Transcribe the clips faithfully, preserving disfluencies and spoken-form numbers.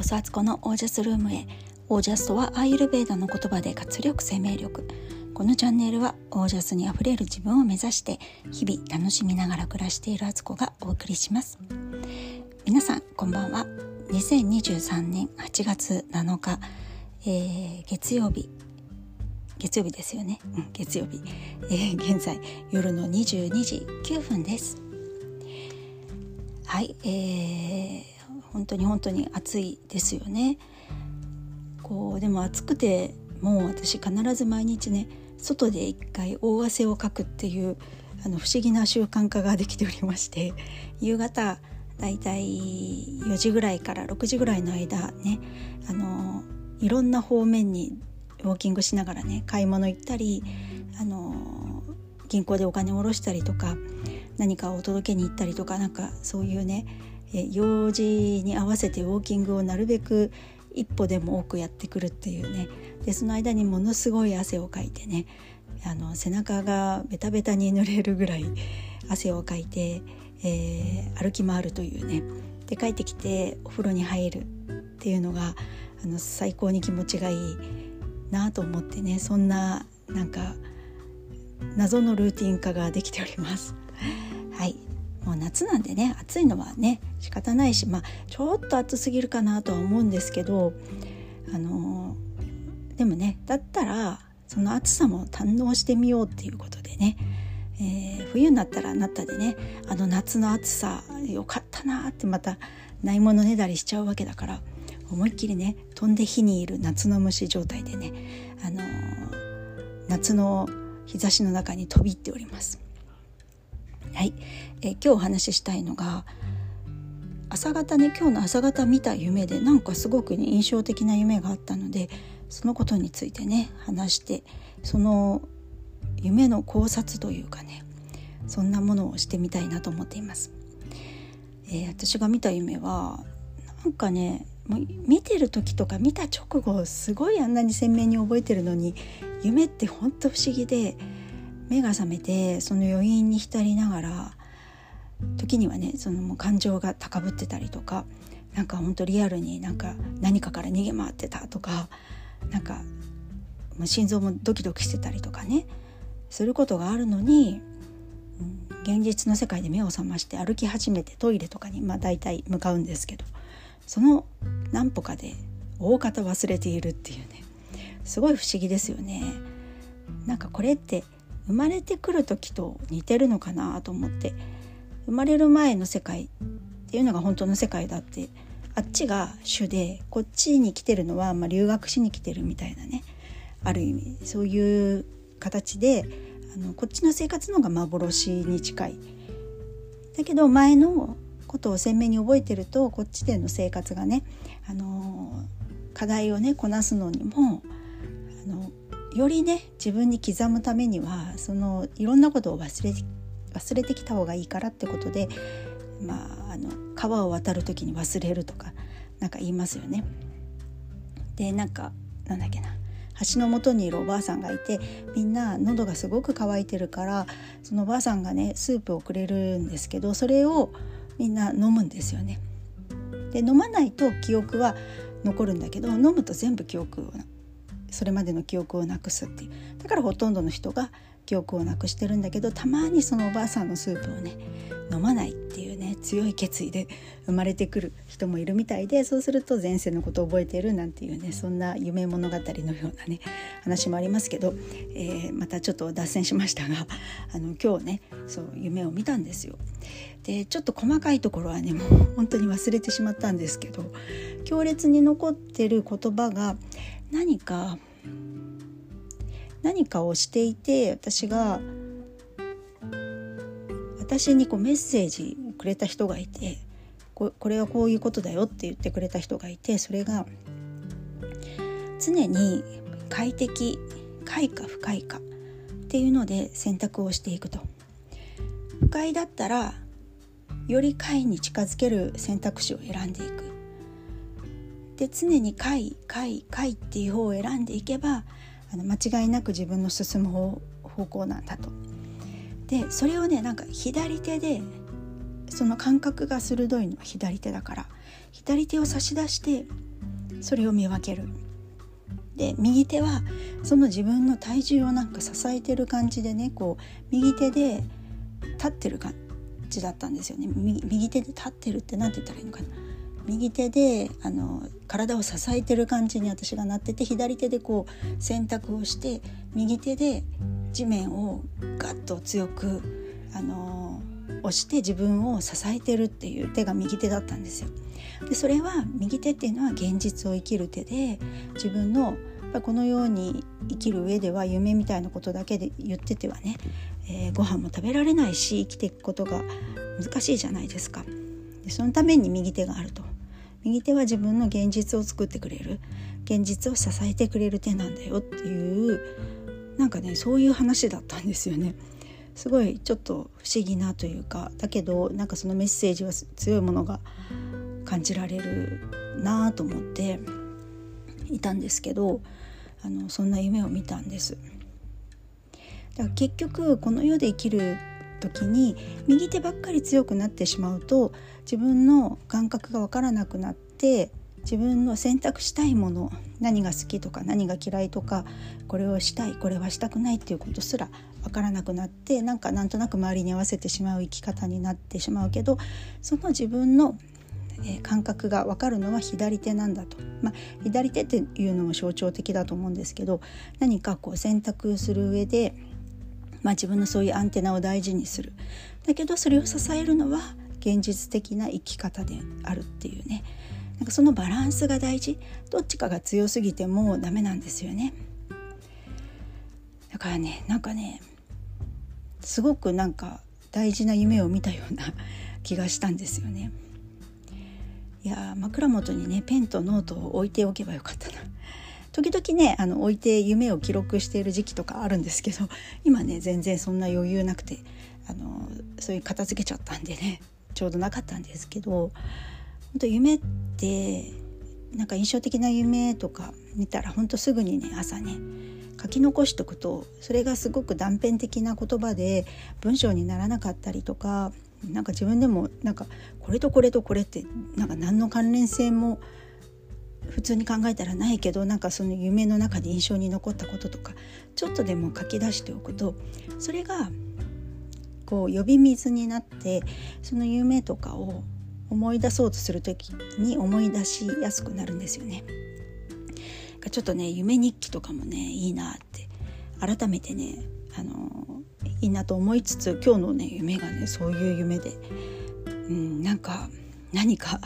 こそあつこのオージャスルームへ。オージャスとはアーユルヴェーダの言葉で活力、生命力。このチャンネルはオージャスにあふれる自分を目指して日々楽しみながら暮らしているあつこがお送りします。皆さんこんばんは。にせんにじゅうさんねんはちがつなのか、えー、月曜日月曜日ですよね、うん、月曜日、えー、現在夜のにじゅうにじきゅうふんです。はい、えー、本当に本当に暑いですよね。こうでも暑くてもう私必ず毎日ね、外で一回大汗をかくっていうあの不思議な習慣化ができておりまして、夕方だいたいよじぐらいからろくじぐらいの間ね、あのいろんな方面にウォーキングしながらね、買い物行ったり、あの銀行でお金を下ろしたりとか、何かを届けに行ったりとか、なんかそういうね、え用事に合わせてウォーキングをなるべく一歩でも多くやってくるっていうね。でその間にものすごい汗をかいてね、あの背中がベタベタに濡れるぐらい汗をかいて、えー、歩き回るというね。で帰ってきてお風呂に入るっていうのがあの最高に気持ちがいいなと思ってね、そんななんか謎のルーティン化ができております。はい、もう夏なんでね、暑いのはね仕方ないし、まあちょっと暑すぎるかなとは思うんですけど、あのー、でもね、だったらその暑さも堪能してみようっていうことでね、えー、冬になったらなったでね、あの夏の暑さよかったなってまたないものねだりしちゃうわけだから、思いっきりね飛んで火にいる夏の虫状態でね、あのー、夏の日差しの中に飛び入っております。はい、えー、今日お話ししたいのが朝方ね、今日の朝方見た夢でなんかすごく、ね、印象的な夢があったので、そのことについてね話して、その夢の考察というかね、そんなものをしてみたいなと思っています。えー、私が見た夢はなんかね、もう見てる時とか見た直後すごいあんなに鮮明に覚えてるのに、夢ってほんと不思議で、目が覚めてその余韻に浸りながら、時にはねそのもう感情が高ぶってたりとか、なんか本当リアルになんか何かから逃げ回ってたとか、なんかもう心臓もドキドキしてたりとかね、することがあるのに、うん、現実の世界で目を覚まして歩き始めてトイレとかにまあ大体向かうんですけど、その何歩かで大方忘れているっていうね、すごい不思議ですよね。なんかこれって生まれてくる時と似てるのかなと思って、生まれる前の世界っていうのが本当の世界だって、あっちが主でこっちに来てるのは、まあ、留学しに来てるみたいなね、ある意味そういう形で、あのこっちの生活の方が幻に近い。だけど前のことを鮮明に覚えてると、こっちでの生活がね、あのー、課題をねこなすのにも、あのよりね自分に刻むためには、そのいろんなことを忘れて忘れてきた方がいいからってことで、まあ、あの川を渡る時に忘れるとかなんか言いますよね。でなんかなんだっけな、橋の元にいるおばあさんがいて、みんな喉がすごく渇いてるから、そのおばあさんがねスープをくれるんですけど、それをみんな飲むんですよね。で飲まないと記憶は残るんだけど、飲むと全部記憶をそれまでの記憶をなくすっていう。だからほとんどの人が記憶をなくしてるんだけど、たまにそのおばあさんのスープをね飲まないっていうね、強い決意で生まれてくる人もいるみたいで、そうすると前世のことを覚えているなんていうね、そんな夢物語のようなね話もありますけど、えー、またちょっと脱線しましたが、あの今日ねそう夢を見たんですよ。でちょっと細かいところはねもう本当に忘れてしまったんですけど、強烈に残ってる言葉が、何か何かをしていて、私が私にこうメッセージをくれた人がいて、 こ, これはこういうことだよって言ってくれた人がいて、それが常に快適快か不快かっていうので選択をしていくと、不快だったらより快に近づける選択肢を選んでいく。で常に快快快っていう方を選んでいけば、あの間違いなく自分の進む 方, 方向なんだと。でそれをねなんか左手で、その感覚が鋭いのは左手だから、左手を差し出してそれを見分ける。で、右手はその自分の体重をなんか支えてる感じでね、こう右手で立ってる感じだったんですよね。右, 右手で立ってるってなんて言ったらいいのかな。右手であの体を支えてる感じに私がなってて、左手でこう洗濯をして右手で地面をガッと強くあの押して自分を支えてるっていう手が右手だったんですよ。でそれは右手っていうのは現実を生きる手で、自分のこのように生きる上では夢みたいなことだけで言っててはね、えー、ご飯も食べられないし生きていくことが難しいじゃないですか。でそのために右手があると。右手は自分の現実を作ってくれる、現実を支えてくれる手なんだよっていう、なんかね、そういう話だったんですよね。すごいちょっと不思議なというか、だけどなんかそのメッセージは強いものが感じられるなと思っていたんですけど、あのそんな夢を見たんです。だから結局この世で生きる時に右手ばっかり強くなってしまうと、自分の感覚が分からなくなって、自分の選択したいもの、何が好きとか何が嫌いとか、これをしたいこれはしたくないっていうことすら分からなくなって、なんかなんとなく周りに合わせてしまう生き方になってしまうけど、その自分の感覚が分かるのは左手なんだと、まあ、左手っていうのも象徴的だと思うんですけど、何かこう選択する上で、まあ、自分のそういうアンテナを大事にする。だけどそれを支えるのは現実的な生き方であるっていうね、なんかそのバランスが大事。どっちかが強すぎてもダメなんですよね。だからね、なんかね、すごくなんか大事な夢を見たような気がしたんですよね。いや、枕元にね、ペンとノートを置いておけばよかったな。時々ね、あの置いて夢を記録している時期とかあるんですけど、今ね全然そんな余裕なくて、あのそういう片付けちゃったんでね、ちょうどなかったんですけど、本当夢ってなんか印象的な夢とか見たら、本当すぐにね朝ね書き残しておくと、それがすごく断片的な言葉で文章にならなかったりとか、なんか自分でもなんかこれとこれとこれってなんか何の関連性も普通に考えたらないけど、なんかその夢の中で印象に残ったこととかちょっとでも書き出しておくと、それがこう呼び水になって、その夢とかを思い出そうとするときに思い出しやすくなるんですよね。ちょっとね、夢日記とかもねいいなって改めてね、あのいいなと思いつつ、今日のね夢がねそういう夢で、うん、なんか何か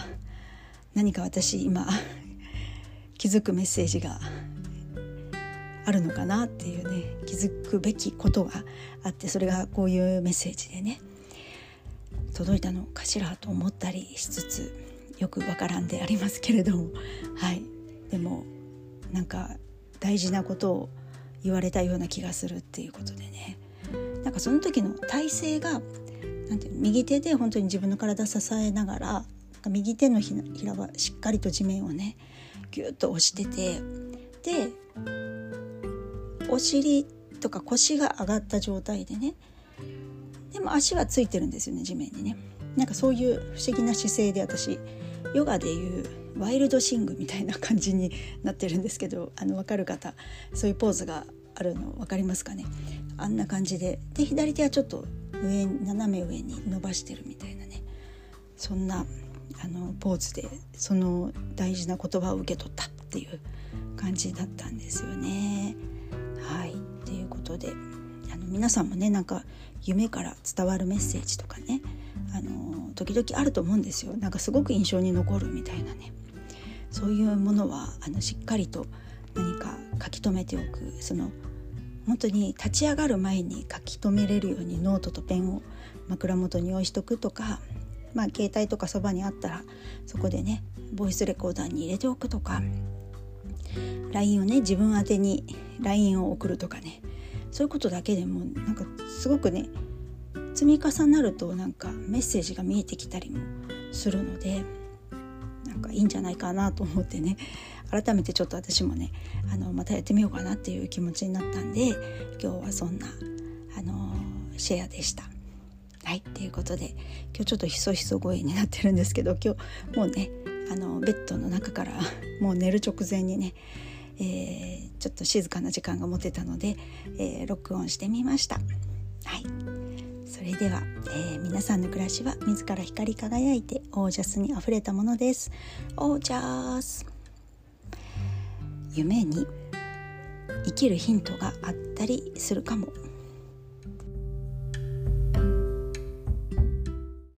何か私今気づくメッセージがあるのかなっていうね、気づくべきことがあって、それがこういうメッセージでね届いたのかしらと思ったりしつつ、よくわからんでありますけれども、はい、でもなんか大事なことを言われたような気がするっていうことでね、なんかその時の体勢がなんていう、右手で本当に自分の体支えながら、右手のひらはしっかりと地面をねギュッと押してて、でお尻とか腰が上がった状態でね、でも足はついてるんですよね、地面にね。なんかそういう不思議な姿勢で、私ヨガでいうワイルドシングみたいな感じになってるんですけど、あの分かる方、そういうポーズがあるの分かりますかね。あんな感じで、で左手はちょっと上、斜め上に伸ばしてるみたいなね、そんなあのポーズでその大事な言葉を受け取ったっていう感じだったんですよね。はい、ということで、あの皆さんもね、なんか夢から伝わるメッセージとかね、あの時々あると思うんですよ。なんかすごく印象に残るみたいなね、そういうものはあのしっかりと何か書き留めておく。その本当に立ち上がる前に書き留めれるようにノートとペンを枕元に用意しとくとか、まあ、携帯とかそばにあったらそこでねボイスレコーダーに入れておくとか、 ライン をね自分宛てに ライン を送るとかね、そういうことだけでもなんかすごくね積み重なると、なんかメッセージが見えてきたりもするので、なんかいいんじゃないかなと思ってね、改めてちょっと私もねあのまたやってみようかなっていう気持ちになったんで、今日はそんなあのシェアでした。はい、ということで、今日ちょっとひそひそ声になってるんですけど、今日もうねあのベッドの中からもう寝る直前にね、えー、ちょっと静かな時間が持てたので、えー、録音してみました。はい、それでは、えー、皆さんの暮らしは自ら光り輝いてオージャスにあふれたものです。オージャス。夢に生きるヒントがあったりするかも。